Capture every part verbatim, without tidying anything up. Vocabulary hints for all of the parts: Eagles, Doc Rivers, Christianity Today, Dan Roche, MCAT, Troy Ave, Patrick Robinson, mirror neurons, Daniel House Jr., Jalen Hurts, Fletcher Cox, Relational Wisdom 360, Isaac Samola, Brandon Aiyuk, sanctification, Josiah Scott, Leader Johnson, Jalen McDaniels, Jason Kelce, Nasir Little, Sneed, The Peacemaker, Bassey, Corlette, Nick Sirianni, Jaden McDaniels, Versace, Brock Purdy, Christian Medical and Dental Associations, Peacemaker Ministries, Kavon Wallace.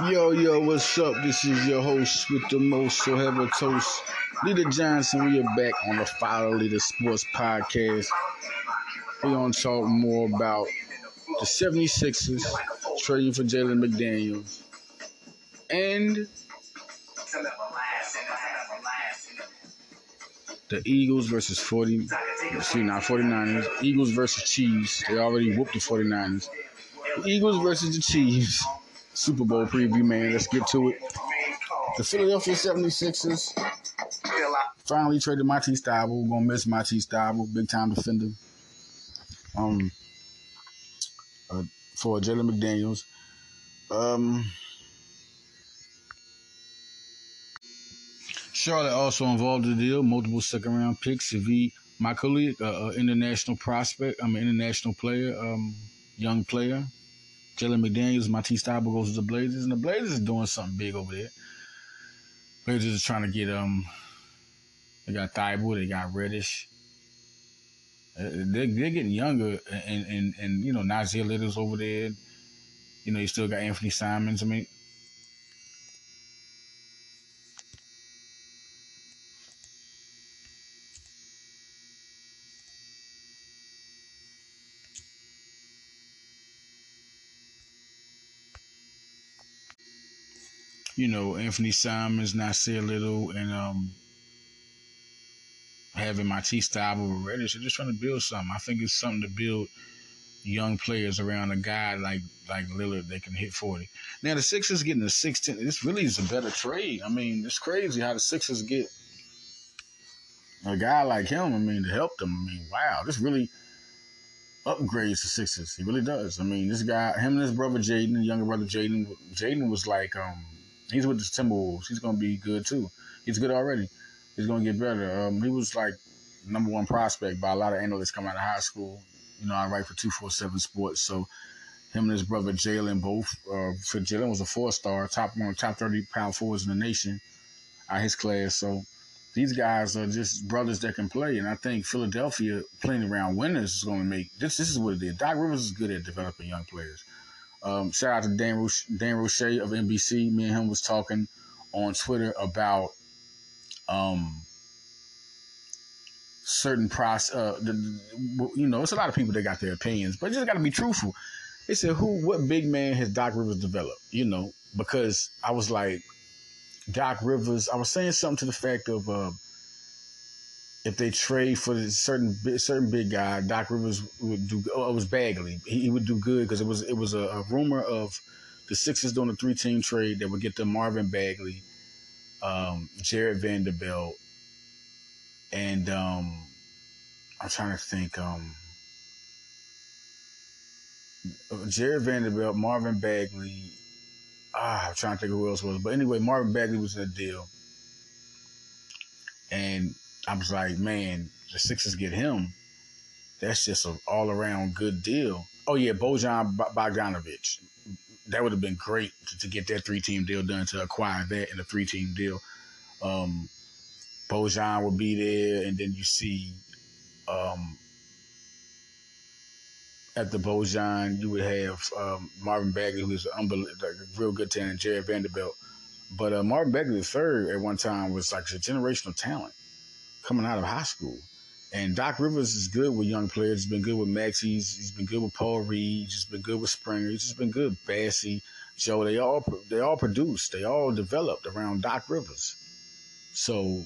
Yo, yo, what's up? This is your host with the most, so have a toast. Leader Johnson, we are back on the Follow Leader Sports Podcast. We're going to talk more about the seventy-sixers trading for Jalen McDaniels and the Eagles versus 40, see, not 49ers, Eagles versus Chiefs. They already whooped the 49ers. The Eagles versus the Chiefs. Super Bowl preview, man. Let's get to it. The Philadelphia seventy-sixers finally traded Matisse Thybulle. We're going to miss Matisse Thybulle, big-time defender, um, uh, for Jalen McDaniels. Um, Charlotte also involved in the deal, multiple second-round picks. Savi Makalik, an international prospect, I'm an international player, um, young player. Jalen McDaniels, Matisse Thybulle goes to the Blazers, and the Blazers is doing something big over there. Blazers is trying to get, um, they got Thybulle, they got Reddish. They're, they're getting younger, and, and, and you know, Najee Little's over there. You know, you still got Anthony Simons. I mean, You know, Anthony Simons, Nasir Little, and um, having Matisse Thybulle Reddish. They're just trying to build something. I think it's something to build young players around a guy like like Lillard that can hit forty. Now, the Sixers getting a sixteen. This really is a better trade. I mean, it's crazy how the Sixers get a guy like him, I mean, to help them. I mean, wow, this really upgrades the Sixers. He really does. I mean, this guy, him and his brother Jaden, younger brother Jaden, Jaden was like... um. He's with the Timberwolves. He's going to be good, too. He's good already. He's going to get better. Um, he was, like, number one prospect by a lot of analysts coming out of high school. You know, I write for two forty-seven Sports, so him and his brother Jalen both. Uh, so Jalen was a four-star, top one, top thirty power forwards in the nation out of his class. So these guys are just brothers that can play, and I think Philadelphia playing around winners is going to make – this This is what it did. Doc Rivers is good at developing young players. Um, shout out to Dan, Roche, Dan Roche of N B C. Me and him was talking on Twitter about um, certain process. Uh, the, the, you know, it's a lot of people that got their opinions, but you just got to be truthful. They said, "Who? What big man has Doc Rivers developed?" You know, because I was like, Doc Rivers. I was saying something to the fact of uh, if they trade for a certain certain big guy, Doc Rivers would do. Oh, it was Bagley. He, he would do good because it was it was a, a rumor of the Sixers doing a three team trade that would get them Marvin Bagley, um, Jared Vanderbilt, and um, I'm trying to think. Um, Jared Vanderbilt, Marvin Bagley. Ah, I'm trying to think who else was. But anyway, Marvin Bagley was in the deal, and I was like, man, the Sixers get him. That's just an all-around good deal. Oh, yeah, Bojan Bogdanovic. That would have been great to, to get that three-team deal done, to acquire that in a three-team deal. Um, Bojan would be there, and then you see um, at the Bojan, you would have um, Marvin Bagley, who's an unbelievable, like, real good talent, Jared Vanderbilt. But uh, Marvin Bagley the third at one time was like a generational talent coming out of high school. And Doc Rivers is good with young players. He's been good with Maxey. He's, he's been good with Paul Reed. He's been good with Springer. He's just been good. Bassey, Joe, they all they all produced. They all developed around Doc Rivers. So,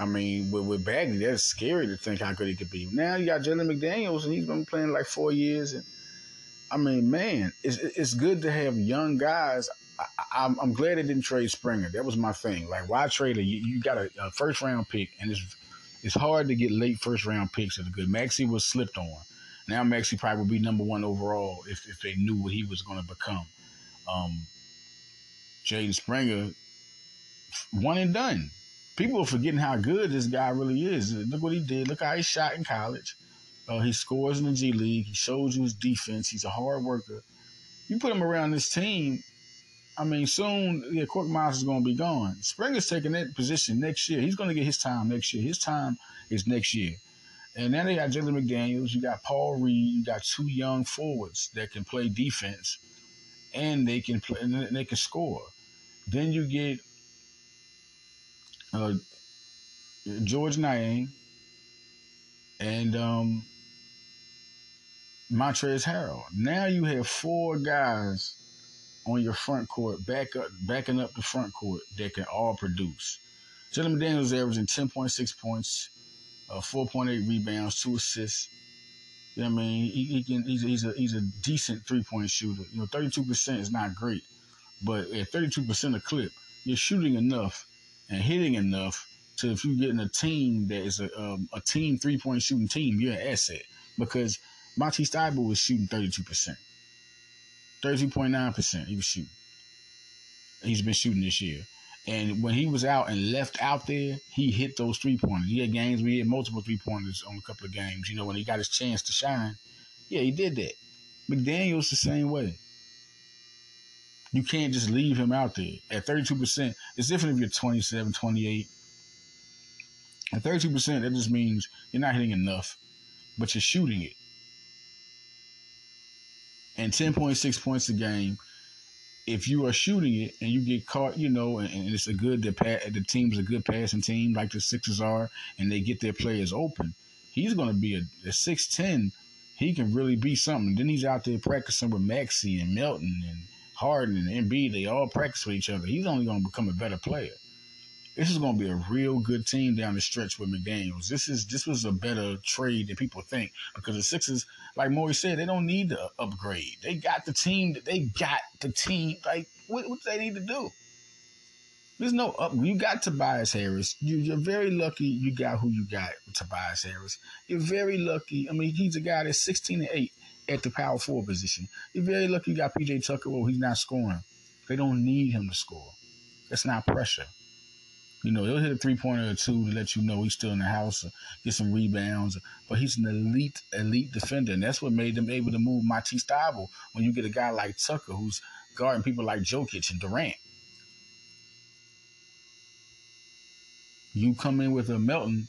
I mean, with, with Bagley, that's scary to think how good he could be. Now you got Jalen McDaniels, and he's been playing like four years. And I mean, man, it's it's good to have young guys. I, I'm, I'm glad they didn't trade Springer. That was my thing. Like, why trade a you, you got a, a first round pick, and it's It's hard to get late first-round picks that are good. Maxey was slipped on. Now Maxey probably would be number one overall if, if they knew what he was going to become. Um, Jaden Springer, one and done. People are forgetting how good this guy really is. Look what he did. Look how he shot in college. Uh, he scores in the G League. He shows you his defense. He's a hard worker. You put him around this team, I mean, soon, yeah, Korkmaz Miles is going to be gone. Springer's taking that position next year. He's going to get his time next year. His time is next year. And then they got Jalen McDaniels. You got Paul Reed. You got two young forwards that can play defense, and they can play, and they can score. Then you get uh, George Niang and um, Montrezl Harrell. Now you have four guys on your front court, back up, backing up the front court, that can all produce. Jalen McDaniels averaging ten point six points, uh, four point eight rebounds, two assists. You know what I mean? He, he can. He's, he's a he's a decent three-point shooter. You know, thirty-two percent is not great, but at thirty-two percent a clip, you're shooting enough and hitting enough to, if you're getting a team that is a um, a team three-point shooting team, you're an asset, because Matisse Thybulle was shooting thirty-two percent. thirty-two point nine percent he was shooting. He's been shooting this year. And when he was out and left out there, he hit those three-pointers. He had games where he had multiple three-pointers on a couple of games. You know, when he got his chance to shine, yeah, he did that. McDaniels the same way. You can't just leave him out there. At thirty-two percent, it's different if you're twenty-seven, twenty-eight. At thirty-two percent, that just means you're not hitting enough, but you're shooting it. And ten point six points a game, if you are shooting it and you get caught, you know, and, and it's a good, the, pa- the team's a good passing team like the Sixers are, and they get their players open, he's going to be a, a six ten. He can really be something. Then he's out there practicing with Maxey and Melton and Harden and Embiid. They all practice with each other. He's only going to become a better player. This is going to be a real good team down the stretch with McDaniels. This is this was a better trade than people think, because the Sixers, like Maury said, they don't need to upgrade. They got the team that they got the team. Like, what, what do they need to do? There's no up. You got Tobias Harris. You, you're very lucky you got who you got with Tobias Harris. You're very lucky. I mean, he's a guy that's sixteen and eight at the power forward position. You're very lucky you got P J Tucker. Well, he's not scoring. They don't need him to score. That's not pressure. You know, he'll hit a three-pointer or two to let you know he's still in the house, or get some rebounds. But he's an elite, elite defender, and that's what made them able to move Matisse Thybulle. When you get a guy like Tucker who's guarding people like Jokic and Durant, you come in with a Melton.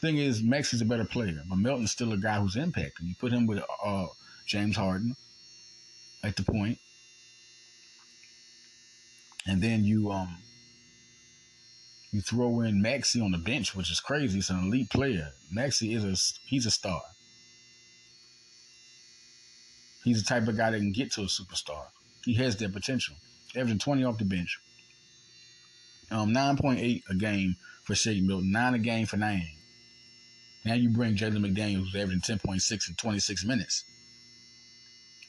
Thing is, Max is a better player, but Melton's still a guy who's impacting. You put him with uh, James Harden at the point, and then you um. You throw in Maxey on the bench, which is crazy. He's an elite player. Maxey is a he's a star. He's the type of guy that can get to a superstar. He has that potential. Averaging twenty off the bench. Um, nine point eight a game for Shake Milton. nine a game for Niang. Now you bring Jalen McDaniels, who's averaging ten point six in twenty-six minutes.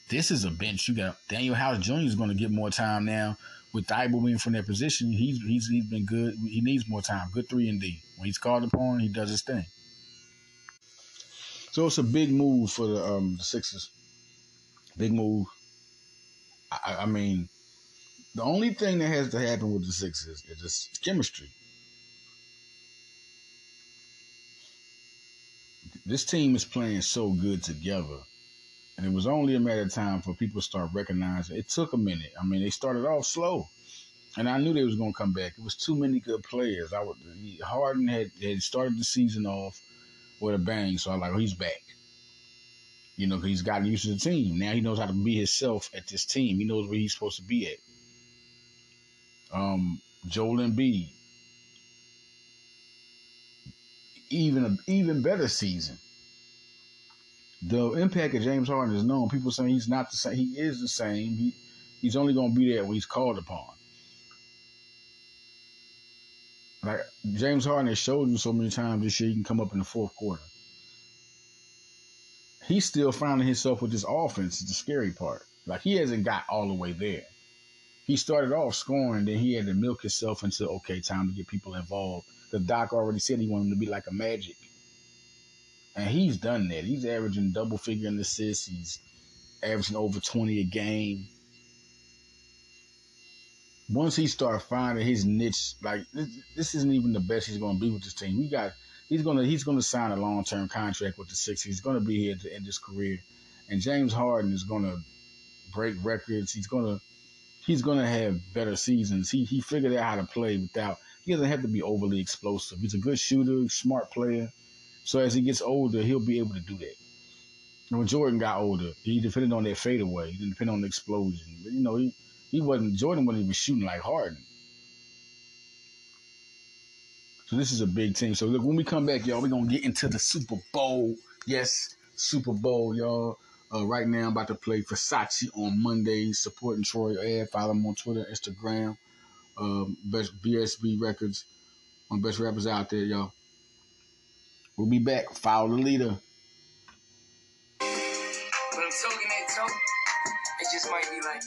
This is a bench. You got Daniel House Junior is going to get more time now. With Thybulle being from that position, he's, he's he's been good. He needs more time. Good three and D. When he's called upon, he does his thing. So it's a big move for the, um, the Sixers. Big move. I, I mean, the only thing that has to happen with the Sixers is just chemistry. This team is playing so good together. And it was only a matter of time for people to start recognizing. It took a minute. I mean, they started off slow, and I knew they was going to come back. It was too many good players. I would, Harden had, had started the season off with a bang, so I was like, oh, he's back. You know, because he's gotten used to the team. Now he knows how to be himself at this team. He knows where he's supposed to be at. Um, Joel Embiid. Even an even better season. The impact of James Harden is known. People saying he's not the same. He is the same. He, he's only going to be there when he's called upon. Like James Harden has showed you so many times this year, he can come up in the fourth quarter. He's still finding himself with this offense. It's the scary part. Like, he hasn't got all the way there. He started off scoring, then he had to milk himself until, okay, time to get people involved. The Doc already said he wanted him to be like a Magic. And he's done that. He's averaging double figure in assists. He's averaging over twenty a game. Once he starts finding his niche, like this, this isn't even the best he's going to be with this team. We got he's going to he's going to sign a long term contract with the Sixers. He's going to be here at the end of his career. And James Harden is going to break records. He's going to he's going to have better seasons. He he figured out how to play without – he doesn't have to be overly explosive. He's a good shooter, smart player. So as he gets older, he'll be able to do that. And when Jordan got older, he depended on that fadeaway. He didn't depend on the explosion. But, you know, he, he wasn't – Jordan wasn't even shooting like Harden. So this is a big team. So, look, when we come back, y'all, we're going to get into the Super Bowl. Yes, Super Bowl, y'all. Uh, right now, I'm about to play Versace on Mondays. Supporting Troy Ave. Follow him on Twitter, Instagram. Um, best B S B Records. One of the best rappers out there, y'all. We'll be back. Follow the leader. When I'm talking that talk, it just might be like...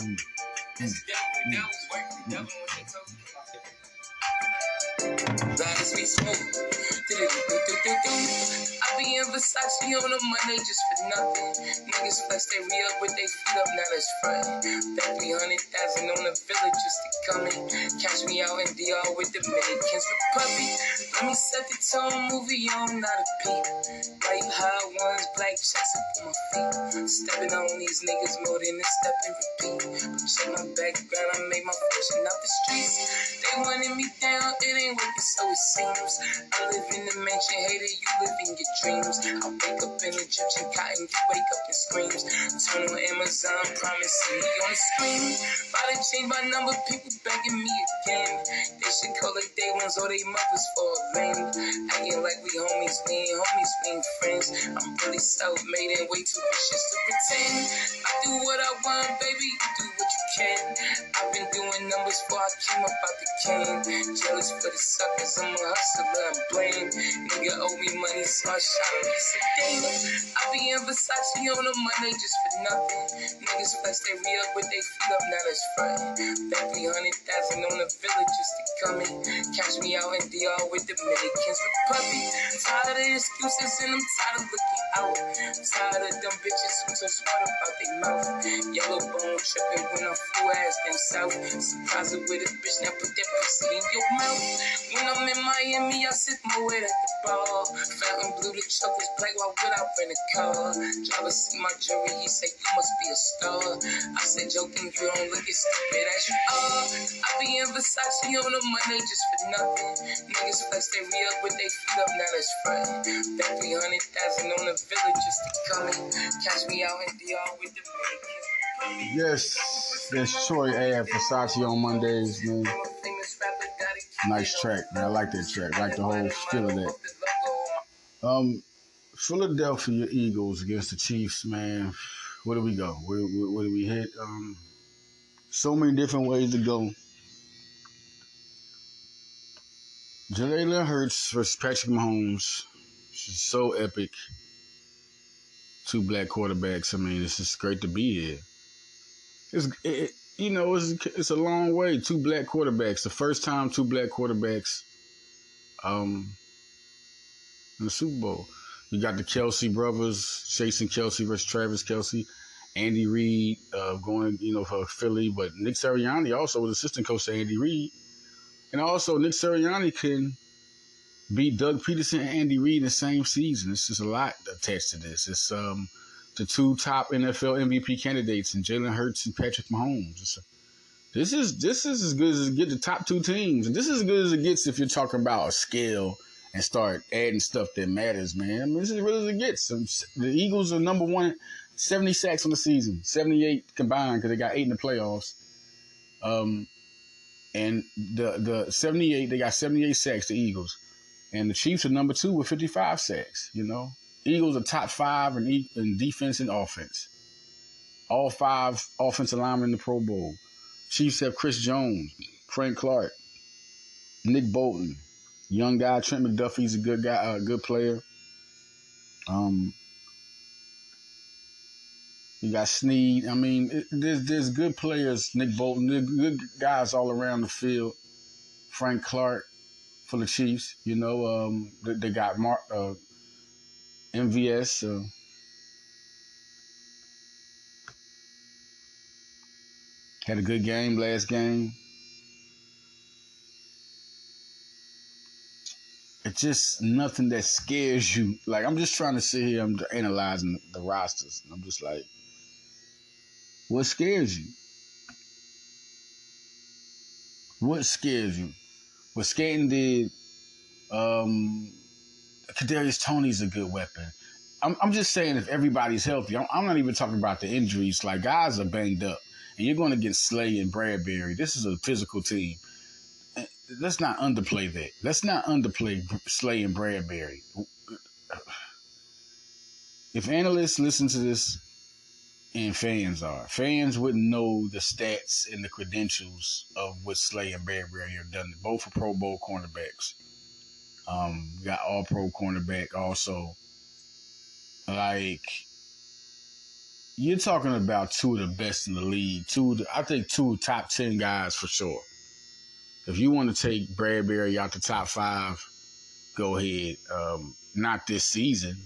Mm. Mm. Mm. That was working. That was what they talking about. Lies be smooth. I be in Versace on a Monday just for nothing. Niggas flex they re-up with they feet up, now that's front. Back three hundred thousand on the villa just to come in. Catch me out in D R with the Dominicans with puppy. Let me set the tone, movie on, not a peep. White high ones, black checks up on my feet. Stepping on these niggas more than a step and repeat. Check my background, I made my fortune out the streets. They wanted me down, it ain't working, so it seems. I live in the mansion, hater, you live in your dreams. I wake up in Egyptian cotton, you wake up in screams. Turn on Amazon, promise me on the screen. About to change my number, people begging me again. They should call their day ones or they mothers for a land. Acting like we homies, we ain't homies, we ain't friends. I'm really self-made and way too vicious to pretend. I do what I want, baby, you do what you can. I've been doing numbers before I came up out the can. Jealous for the suckers, I'm a hustler, I'm blamed. Nigga owe me money, so I shot him, he said, damn. I be in Versace on a Monday just for nothing. Niggas flex they re-up with they feet up, now that's front. Back three hundred thousand on the villa just to come in. Catch me out in D R with the Dominicans with puppy. Tired of excuses and I'm tired of looking out. Tired of them bitches who so smart about their mouth. Yellow bone tripping when I'm full ass them south. Surprised with a bitch that put that pussy in your mouth. When I'm in Miami, I sip my weight at the bar. Fountain blue, the truck was black, why would I rent a car? Driver see my jewelry, he said, you must be a star. I said, joking, you don't look as stupid as you are. I be in Versace on a Monday just for nothing. Niggas flex they re-up with they feet up, now that's front. Back three hundred thousand on the villa just to come in. Catch me out in D R with the bacon. Yes, that's Troy Ave, Versace on Mondays, man. Nice track, man. I like that track. I like the whole feel of that. Um, Philadelphia Eagles against the Chiefs, man. Where do we go? Where, where, where do we hit? Um, so many different ways to go. Jalen Hurts versus Patrick Mahomes. This is so epic. Two black quarterbacks. I mean, it's just great to be here. It's it, You know, it's, it's a long way. Two black quarterbacks. The first time two black quarterbacks um, in the Super Bowl. You got the Kelce brothers, Jason Kelce versus Travis Kelce. Andy Reid uh, going, you know, for Philly. But Nick Sirianni also was assistant coach to Andy Reid. And also, Nick Sirianni can beat Doug Peterson and Andy Reid in the same season. It's just a lot attached to this. It's... um. The two top N F L M V P candidates in Jalen Hurts and Patrick Mahomes. This is this is as good as it gets, the top two teams. And this is as good as it gets if you're talking about a scale and start adding stuff that matters, man. I mean, this is as real as it gets. The Eagles are number one, seventy sacks on the season, seventy-eight combined because they got eight in the playoffs. Um, and the the seventy-eight, they got seventy-eight sacks, the Eagles. And the Chiefs are number two with fifty-five sacks, you know. Eagles are top five in, in defense and offense. All five offensive linemen in the Pro Bowl. Chiefs have Chris Jones, Frank Clark, Nick Bolton, young guy. Trent McDuffie's a good guy, a uh, good player. Um, you got Sneed. I mean, it, there's there's good players. Nick Bolton, there's good guys all around the field. Frank Clark for the Chiefs. You know, um, they, they got Mark. Uh, M V S, uh, had a good game last game. It's just nothing that scares you. Like, I'm just trying to sit here, I'm analyzing the rosters, and I'm just like, what scares you? What scares you? What Skating did, um, Kadarius Toney's a good weapon. I'm, I'm just saying if everybody's healthy. I'm, I'm not even talking about the injuries. Like, guys are banged up. And you're going to get Slay and Bradberry. This is a physical team. Let's not underplay that. Let's not underplay Slay and Bradberry. If analysts listen to this, and fans are, fans wouldn't know the stats and the credentials of what Slay and Bradberry have done. Both are Pro Bowl cornerbacks. Um, got all pro cornerback also. Like, you're talking about two of the best in the league. Two, the, I think two top ten guys for sure. If you want to take Bradberry out the top five, go ahead. Um, not this season,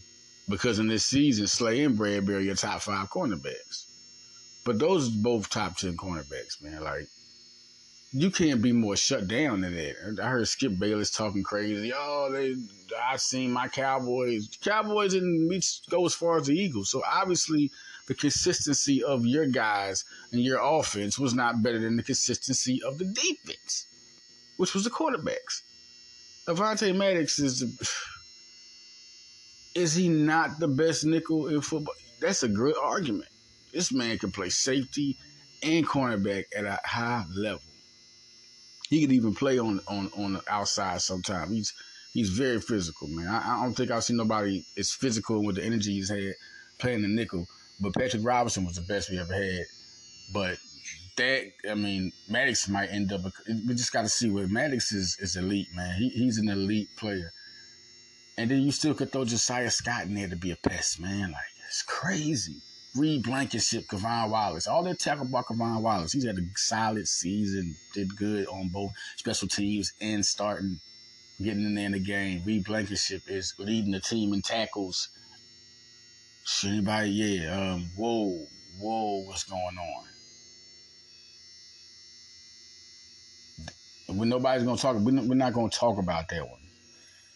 because in this season, Slay and Bradberry are top five cornerbacks. But those are both top ten cornerbacks, man. Like, you can't be more shut down than that. I heard Skip Bayless talking crazy. Oh, they, I seen my Cowboys. Cowboys didn't go as far as the Eagles. So, obviously, the consistency of your guys and your offense was not better than the consistency of the defense, which was the quarterbacks. Avonte Maddox is the... Is he not the best nickel in football? That's a good argument. This man can play safety and cornerback at a high level. He could even play on, on, on the outside sometimes. He's he's very physical, man. I, I don't think I've seen nobody as physical with the energy he's had playing the nickel. But Patrick Robinson was the best we ever had. But that, I mean, Maddox might end up, we just got to see where Maddox is, is elite, man. He, he's an elite player. And then you still could throw Josiah Scott in there to be a pest, man. Like, it's crazy. Reed Blankenship, Kavon Wallace. All that talk about Kavon Wallace. He's had a solid season, did good on both special teams and starting, getting in there in the game. Reed Blankenship is leading the team in tackles. Should anybody, yeah, um, whoa, whoa, what's going on? When nobody's going to talk, we're not going to talk about that one.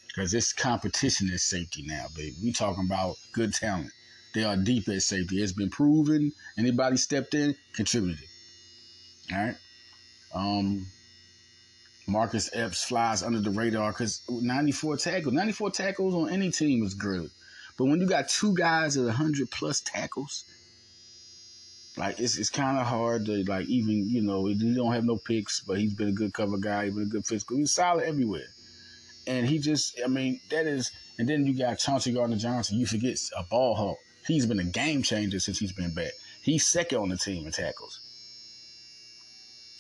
Because it's competition at safety now, baby. We talking about good talent. They are deep at safety. It's been proven. Anybody stepped in, contributed. All right? Um, Marcus Epps flies under the radar because ninety-four tackles. ninety-four tackles on any team is good. But when you got two guys at one hundred plus tackles, like, it's it's kind of hard to, like, even, you know, he don't have no picks, but he's been a good cover guy. He's been a good physical. He's solid everywhere. And he just, I mean, that is, and then you got Chauncey Gardner-Johnson. You forget a ball hawk. He's been a game changer since he's been back. He's second on the team in tackles.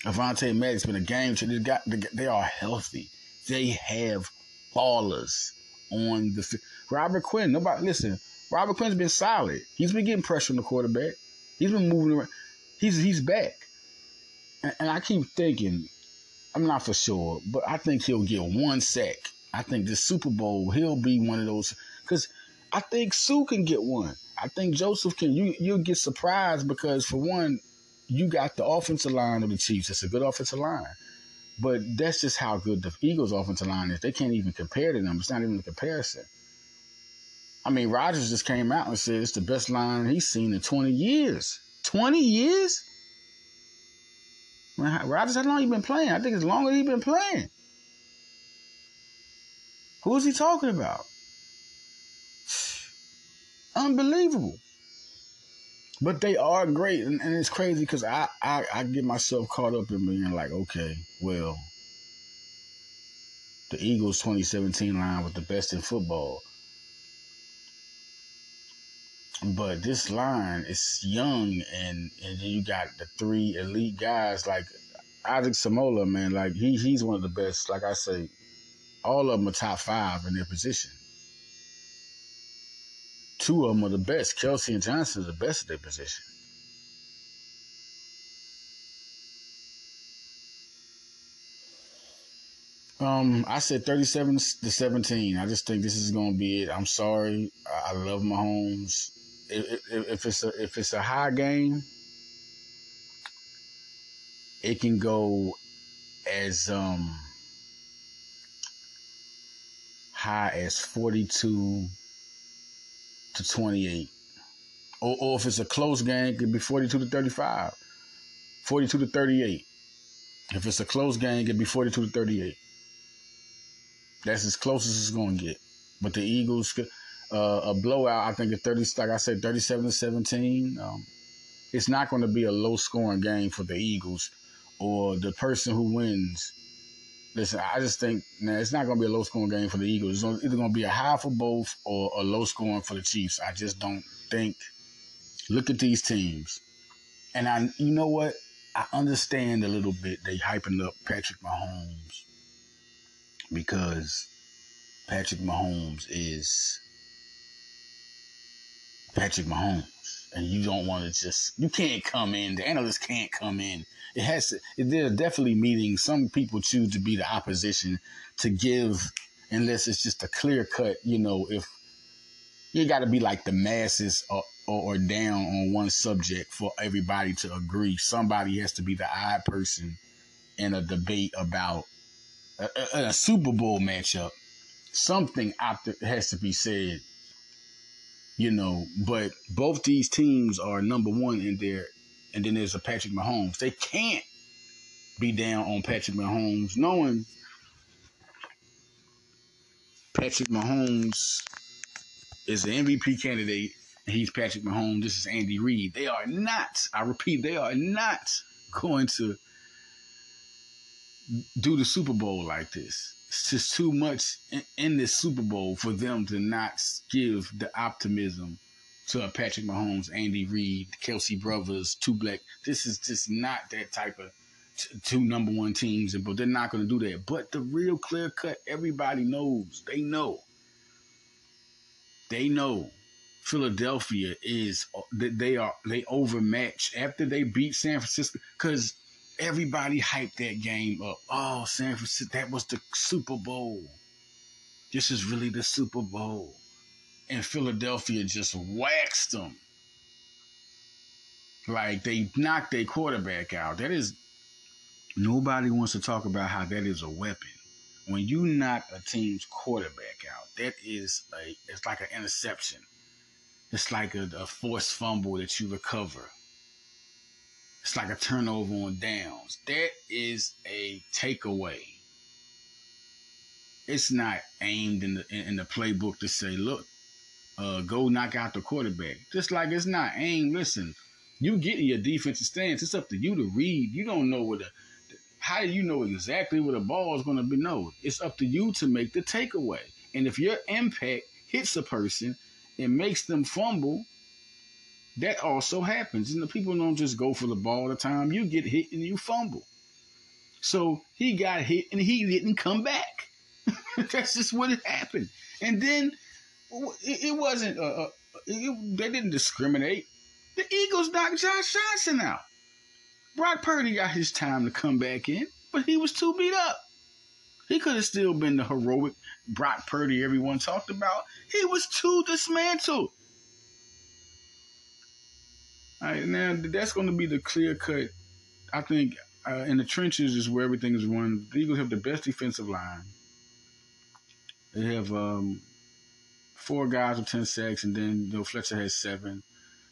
Avonte Maddox been a game changer. They, got, they are healthy. They have ballers on the field. Robert Quinn, nobody, listen, Robert Quinn's been solid. He's been getting pressure on the quarterback. He's been moving around. He's, he's back. And, and I keep thinking, I'm not for sure, but I think he'll get one sack. I think this Super Bowl, he'll be one of those. Because I think Sue can get one. I think Joseph can. You, you'll get surprised because, for one, you got the offensive line of the Chiefs. It's a good offensive line. But that's just how good the Eagles' offensive line is. They can't even compare to them. It's not even a comparison. I mean, Rodgers just came out and said it's the best line he's seen in twenty years. twenty years? Man, Rodgers, how long he been playing? I think it's longer he been playing. Who is he talking about? Unbelievable. But they are great, and, and it's crazy because I, I, I get myself caught up in being like, okay, well, the Eagles' twenty seventeen line was the best in football. But this line is young, and, and you got the three elite guys like Isaac Samola, man. Like, he he's one of the best. Like I say, all of them are top five in their position. Two of them are the best. Kelce and Johnson are the best at their position. Um, I said thirty-seven to seventeen. I just think this is going to be it. I'm sorry. I, I love Mahomes. If, if, if it's a, if it's a high game, it can go as um, high as forty-two to twenty-eight, or, or if it's a close game, it could be forty-two to thirty-five, forty-two to thirty-eight, If it's a close game, it'd be forty-two to thirty-eight. That's as close as it's going to get. But the Eagles, uh, a blowout, I think, at thirty, like I said, thirty-seven to seventeen. Um, it's not going to be a low-scoring game for the Eagles or the person who wins. Listen, I just think, man, it's not going to be a low-scoring game for the Eagles. It's either going to be a high for both or a low-scoring for the Chiefs. I just don't think. Look at these teams. And I, you know what? I understand a little bit they hyping up Patrick Mahomes because Patrick Mahomes is Patrick Mahomes. And you don't want to just, you can't come in. The analysts can't come in. It has to, there are definitely meetings. Some people choose to be the opposition to give, unless it's just a clear cut, you know, if you got to be like the masses or, or, or down on one subject for everybody to agree. Somebody has to be the odd person in a debate about a, a, a Super Bowl matchup. Something opt- has to be said. You know, but both these teams are number one in there, and then there's a Patrick Mahomes. They can't be down on Patrick Mahomes, knowing Patrick Mahomes is an M V P candidate, and he's Patrick Mahomes. This is Andy Reid. They are not, I repeat, they are not going to do the Super Bowl like this. It's just too much in this Super Bowl for them to not give the optimism to a Patrick Mahomes, Andy Reid, Kelce brothers, two black. This is just not that type of t- two number one teams, but they're not going to do that. But the real clear cut, everybody knows. They know. They know. Philadelphia is they are they overmatched after they beat San Francisco because. Everybody hyped that game up. Oh, San Francisco, that was the Super Bowl. This is really the Super Bowl. And Philadelphia just waxed them. Like, they knocked their quarterback out. That is, nobody wants to talk about how that is a weapon. When you knock a team's quarterback out, that is, a, it's like an interception. It's like a, a forced fumble that you recover. It's like a turnover on downs. That is a takeaway. It's not aimed in the in the playbook to say, look, uh, go knock out the quarterback. Just like it's not aimed. Listen, you get in your defensive stance. It's up to you to read. You don't know what the, how do you know exactly where the ball is going to be? No, it's up to you to make the takeaway. And if your impact hits a person and makes them fumble, that also happens. And the people don't just go for the ball all the time. You get hit and you fumble. So he got hit and he didn't come back. That's just what it happened. And then it wasn't, a, a, it, they didn't discriminate. The Eagles knocked Josh Johnson out. Brock Purdy got his time to come back in, but he was too beat up. He could have still been the heroic Brock Purdy everyone talked about. He was too dismantled. All right, now that's going to be the clear cut. I think uh, in the trenches is where everything is won. The Eagles have the best defensive line. They have um, four guys with ten sacks, and then you know, Fletcher has seven.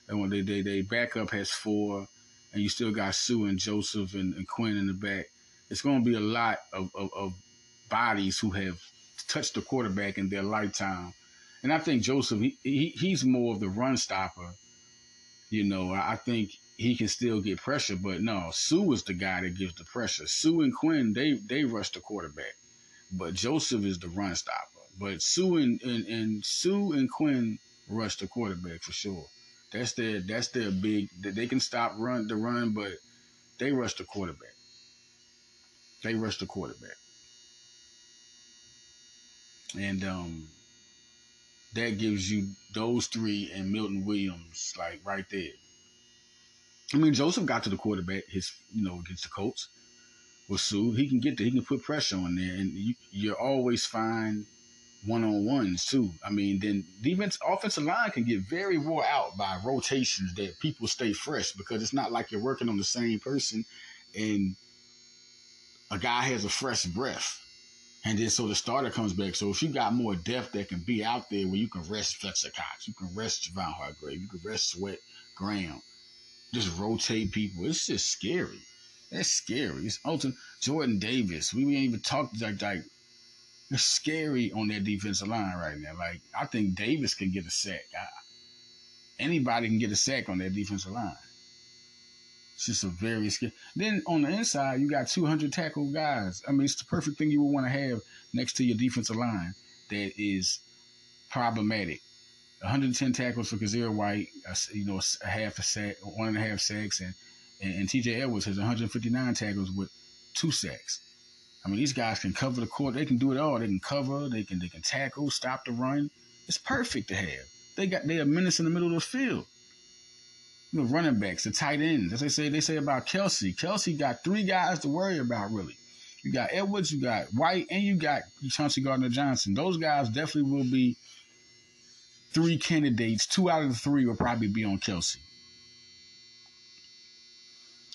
And when they they they backup has four, and you still got Sue and Joseph and, and Quinn in the back. It's going to be a lot of, of of bodies who have touched the quarterback in their lifetime. And I think Joseph he, he he's more of the run stopper. You know, I think he can still get pressure, but no, Sue is the guy that gives the pressure. Sue and Quinn, they they rush the quarterback, but Joseph is the run stopper. But Sue and, and, and Sue and Quinn rush the quarterback for sure. That's their that's their big. They can stop run the run, but they rush the quarterback. They rush the quarterback, and um. That gives you those three and Milton Williams, like, right there. I mean, Joseph got to the quarterback, his you know, against the Colts. With Sue, he can get there. He can put pressure on there. And you, you're always fine one-on-ones, too. I mean, then defense, offensive line can get very wore out by rotations that people stay fresh because it's not like you're working on the same person and a guy has a fresh breath. And then so the starter comes back. So if you got more depth that can be out there where you can rest Fletcher Cox, you can rest Javon Hargrave, you can rest Sweat Graham, just rotate people. It's just scary. That's scary. It's also Jordan Davis. We ain't even talked like like it's scary on that defensive line right now. Like, I think Davis can get a sack. I, anybody can get a sack on that defensive line. It's just a very scary. Then on the inside, you got two hundred tackle guys. I mean, it's the perfect thing you would want to have next to your defensive line that is problematic. one hundred ten tackles for Kazir White, you know, a half a sack, one and a half sacks, and and, and T J Edwards has one hundred fifty-nine tackles with two sacks. I mean, these guys can cover the court. They can do it all. They can cover. They can they can tackle, stop the run. It's perfect to have. They got they a menace in the middle of the field. You know, running backs, the tight ends. As they say, they say about Kelce. Kelce got three guys to worry about, really. You got Edwards, you got White, and you got Chauncey Gardner-Johnson. Those guys definitely will be three candidates. Two out of the three will probably be on Kelce.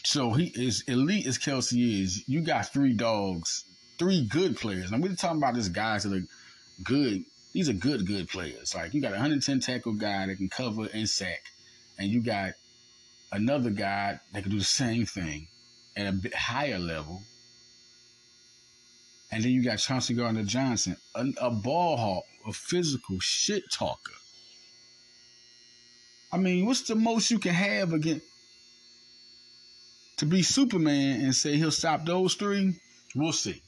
So he is elite as Kelce is. You got three dogs, three good players. Now, we're talking about these guys that are good. These are good, good players. Like, you got a one hundred ten tackle guy that can cover and sack, and you got another guy that can do the same thing at a bit higher level. And then you got Chauncey Gardner-Johnson, a, a ball hawk, a physical shit talker. I mean, what's the most you can have against... To be Superman and say he'll stop those three, we'll see.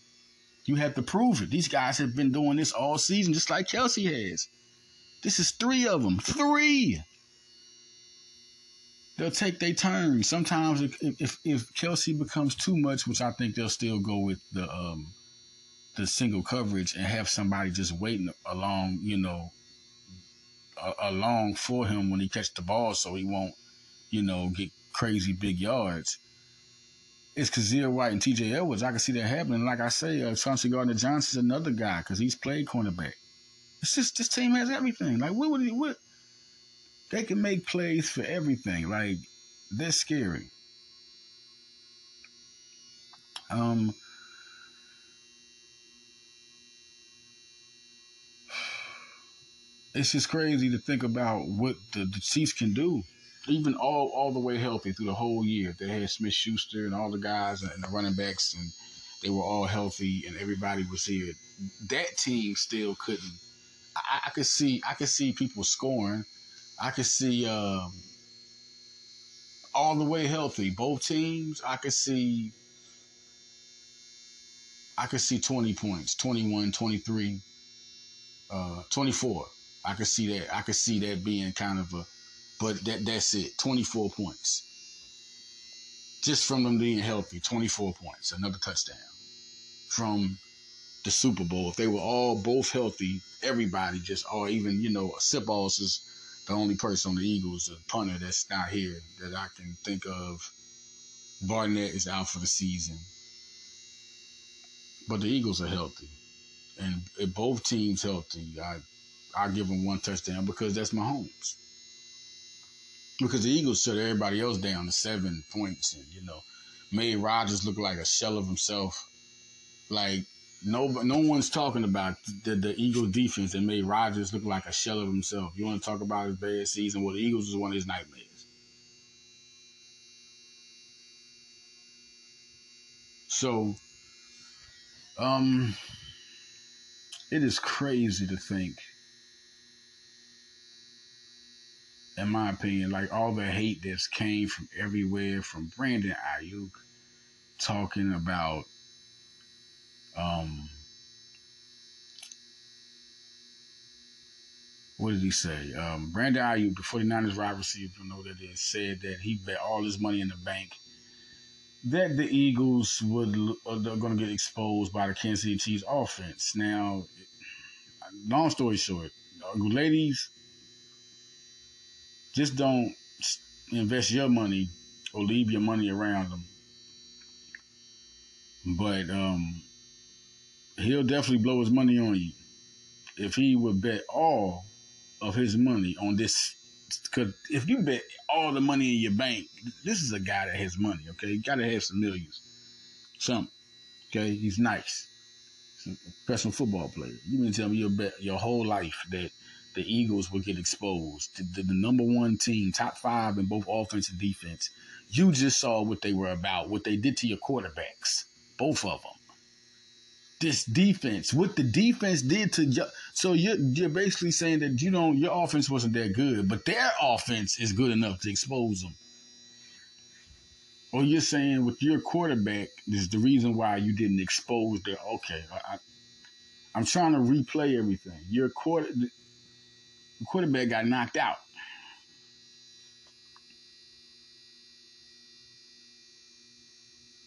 You have to prove it. These guys have been doing this all season, just like Kelce has. This is three of them. Three. They'll take their turn. Sometimes if, if, if Kelce becomes too much, which I think they'll still go with the um, the single coverage and have somebody just waiting along, you know, along for him when he catches the ball so he won't, you know, get crazy big yards. It's Kazir White and T J Edwards. I can see that happening. Like I say, uh, Chauncey Gardner-Johnson's another guy because he's played cornerback. It's just this team has everything. Like, what would he? What they can make plays for everything. Like, they're scary. Um, it's just crazy to think about what the, the Chiefs can do. Even all, all the way healthy through the whole year. They had Smith-Schuster and all the guys and the running backs, and they were all healthy, and everybody was here. That team still couldn't. I, I could see I could see people scoring. I could see um, all the way healthy. Both teams, I could see I could see twenty points, twenty-one, twenty-three, uh, twenty-four. I could see that. I could see that being kind of a... But that that's it, twenty-four points. Just from them being healthy, twenty-four points, another touchdown. From the Super Bowl, if they were all both healthy, everybody just, or even, you know, Sipos is the only person on the Eagles, a punter that's not here that I can think of. Barnett is out for the season. But the Eagles are healthy. And if both teams healthy, I, I give them one touchdown because that's Mahomes. Because the Eagles shut everybody else down to seven points and, you know, made Rodgers look like a shell of himself. Like, no no one's talking about the, the Eagles defense that made Rodgers look like a shell of himself. You want to talk about his bad season? Well, the Eagles was one of his nightmares. So, um, it is crazy to think, in my opinion, like all the hate that's came from everywhere, from Brandon Ayuk talking about um what did he say? Um Brandon Ayuk, the 49ers wide receiver, you know that is, said that he bet all his money in the bank that the Eagles would are going to get exposed by the Kansas City Chiefs offense. Now, long story short, ladies, just don't invest your money or leave your money around them. But um, he'll definitely blow his money on you if he would bet all of his money on this. Because if you bet all the money in your bank, this is a guy that has money, okay? You got to have some millions. Something, okay? He's nice. He's a professional football player. You mean to tell me you'll bet your whole life that the Eagles will get exposed. The, the, the number one team, top five in both offense and defense. You just saw what they were about, what they did to your quarterbacks, both of them. This defense, what the defense did to you. So you're, you're basically saying that, you know, your offense wasn't that good, but their offense is good enough to expose them. Or you're saying with your quarterback is the reason why you didn't expose their, okay, I, I'm trying to replay everything. Your quarter, the quarterback got knocked out.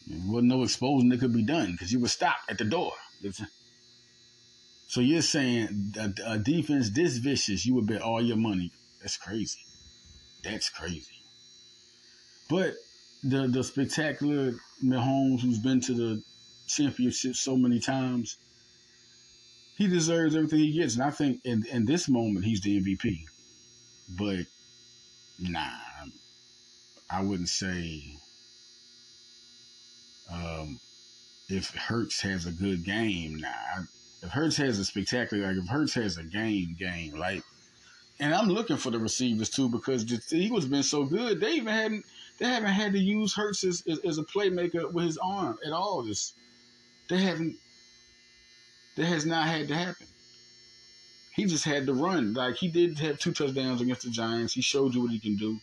There wasn't no exposing that could be done because you were stopped at the door. So you're saying a, a defense this vicious, you would bet all your money. That's crazy. That's crazy. But the, the spectacular Mahomes, who's been to the championship so many times, he deserves everything he gets. And I think in, in this moment, he's the M V P. But, nah, I wouldn't say... Um, if Hurts has a good game now, nah, if Hurts has a spectacular, like if Hurts has a game, game, like, and I'm looking for the receivers too because the Eagles been so good, they even hadn't, they haven't had to use Hurts as, as, as a playmaker with his arm at all. This, they haven't, that has not had to happen. He just had to run. Like he did have two touchdowns against the Giants. He showed you what he can do.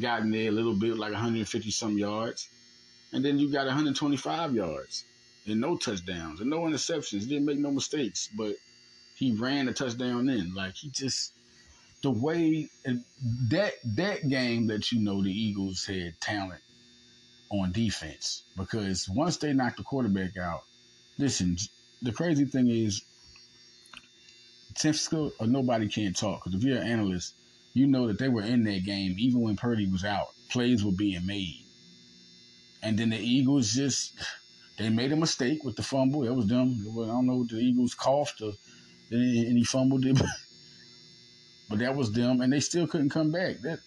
Got in there a little bit, like one hundred fifty some yards. And then you got one hundred twenty-five yards and no touchdowns and no interceptions. Didn't make no mistakes, but he ran a touchdown in. Like, he just, the way, and that that game that you know the Eagles had talent on defense. Because once they knocked the quarterback out, listen, the crazy thing is, San Francisco or nobody can't talk. Because if you're an analyst, you know that they were in that game. Even when Purdy was out, plays were being made. And then the Eagles just, they made a mistake with the fumble. That was dumb. I don't know if the Eagles coughed or and he fumbled it. But that was them, and they still couldn't come back. That,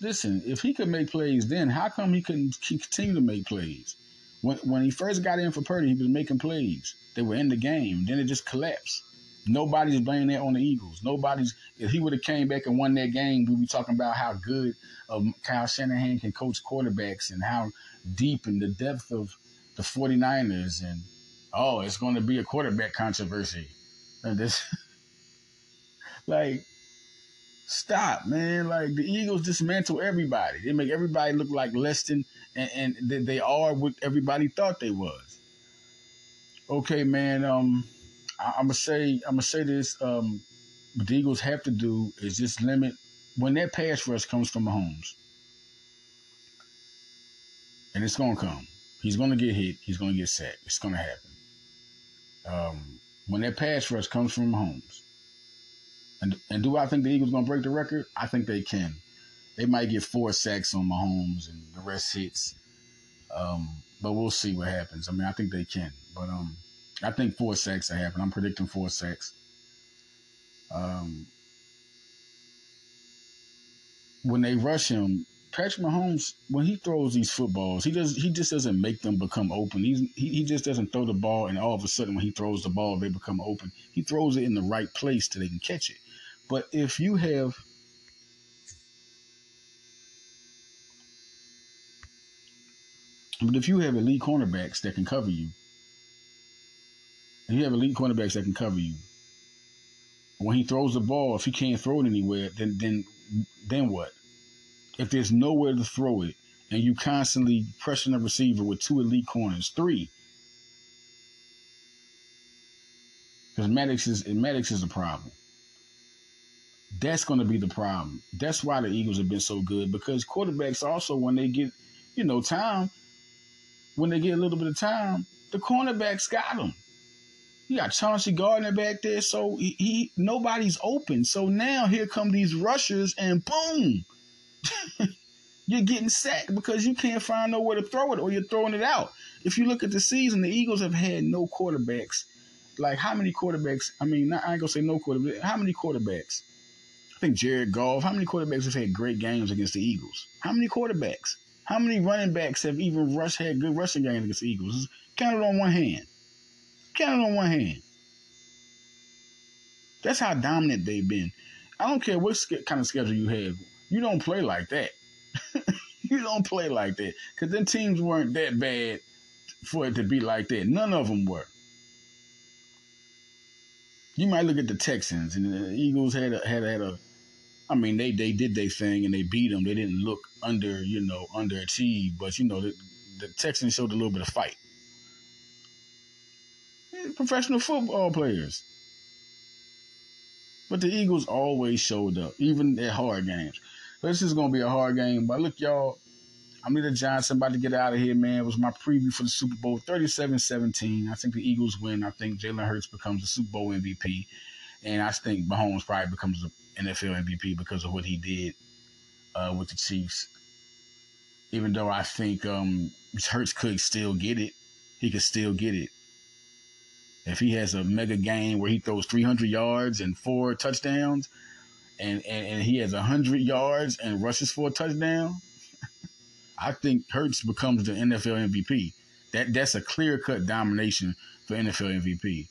listen, if he could make plays then, how come he couldn't continue to make plays? When, when he first got in for Purdy, he was making plays. They were in the game. Then it just collapsed. Nobody's blaming that on the Eagles. Nobody's. If he would have came back and won that game, we'd be talking about how good um, Kyle Shanahan can coach quarterbacks and how deep in the depth of the 49ers and, oh, it's going to be a quarterback controversy. And this, like, stop, man. Like, the Eagles dismantle everybody. They make everybody look like less than, and, and they are what everybody thought they was. Okay, man, um... I'm gonna say I'm gonna say this. Um, what the Eagles have to do is just limit when that pass rush comes from Mahomes, and it's gonna come. He's gonna get hit. He's gonna get sacked. It's gonna happen. Um, when that pass rush comes from Mahomes, and and do I think the Eagles gonna break the record? I think they can. They might get four sacks on Mahomes and the rest hits, um, but we'll see what happens. I mean, I think they can, but um. I think four sacks will happen. I'm predicting four sacks. Um, when they rush him, Patrick Mahomes, when he throws these footballs, he does he just doesn't make them become open. He's, he he just doesn't throw the ball, and all of a sudden when he throws the ball, they become open. He throws it in the right place so they can catch it. But if you have but if you have elite cornerbacks that can cover you. And you have elite cornerbacks that can cover you. When he throws the ball, if he can't throw it anywhere, then then then what? If there's nowhere to throw it, and you constantly pressing the receiver with two elite corners, three, because Maddox is Maddox is a problem. That's going to be the problem. That's why the Eagles have been so good because quarterbacks also when they get, you know, time, when they get a little bit of time, the cornerbacks got them. You got Chauncey Gardner back there, so he, he nobody's open. So now here come these rushers, and boom, you're getting sacked because you can't find nowhere to throw it, or you're throwing it out. If you look at the season, the Eagles have had no quarterbacks. Like how many quarterbacks? I mean, not, I ain't gonna say no quarterbacks. How many quarterbacks? I think Jared Goff. How many quarterbacks have had great games against the Eagles? How many quarterbacks? How many running backs have even rushed had good rushing games against the Eagles? Count it on one hand. Count it on one hand. That's how dominant they've been. I don't care what sk- kind of schedule you have. You don't play like that. You don't play like that. Because them teams weren't that bad for it to be like that. None of them were. You might look at the Texans, and the Eagles had a, had, had a, I mean, they, they did their thing, and they beat them. They didn't look under, you know, underachieved. But, you know, the, the Texans showed a little bit of fight. They're professional football players. But the Eagles always showed up, even at hard games. So this is going to be a hard game. But look, y'all, I'm Leader Johnson, about to get out of here, man. It was my preview for the Super Bowl, thirty-seven seventeen. I think the Eagles win. I think Jalen Hurts becomes the Super Bowl M V P. And I think Mahomes probably becomes the N F L M V P because of what he did uh, with the Chiefs. Even though I think um, Hurts could still get it. He could still get it. If he has a mega game where he throws three hundred yards and four touchdowns, and, and, and he has one hundred yards and rushes for a touchdown, I think Hurts becomes the N F L M V P. That That's a clear-cut domination for N F L M V P.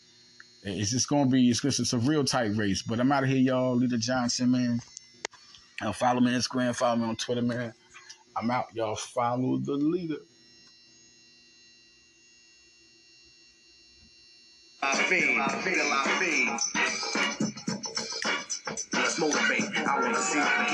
It's just going to be, it's, it's a real tight race. But I'm out of here, y'all. Leader Johnson, man. Now follow me on Instagram. Follow me on Twitter, man. I'm out, y'all. Follow the leader. I feel, I feel, I feel. Let's motivate. I want to see.